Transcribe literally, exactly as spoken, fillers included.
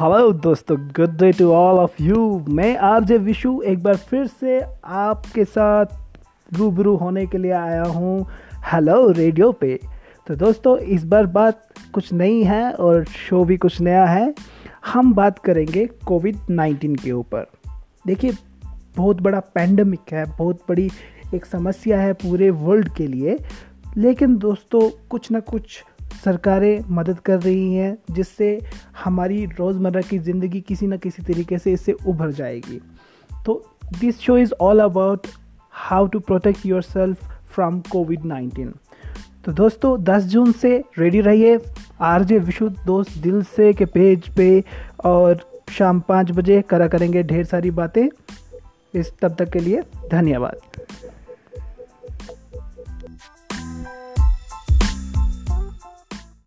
Hello दोस्तों, good day to all of you. मैं R J Vishu एक बार फिर से आपके साथ रूबरू होने के लिए आया हूँ हेलो रेडियो पे। तो दोस्तों, इस बार बात कुछ नई है और शो भी कुछ नया है। हम बात करेंगे कोविड नाइन्टीन के ऊपर। देखिए, बहुत बड़ा पैंडमिक है, बहुत बड़ी एक समस्या है पूरे वर्ल्ड के लिए, लेकिन दोस्तों कुछ ना कुछ सरकारें मदद कर रही हैं जिससे हमारी रोज़मर्रा की ज़िंदगी किसी न किसी तरीके से इससे उभर जाएगी। तो this show is all about how to protect yourself from Covid nineteen. तो दोस्तों, दस जून से रेडी रहिए। आर जे विशु दोस्त दिल से के पेज पे और शाम पाँच बजे करा करेंगे ढेर सारी बातें। इस तब तक के लिए धन्यवाद।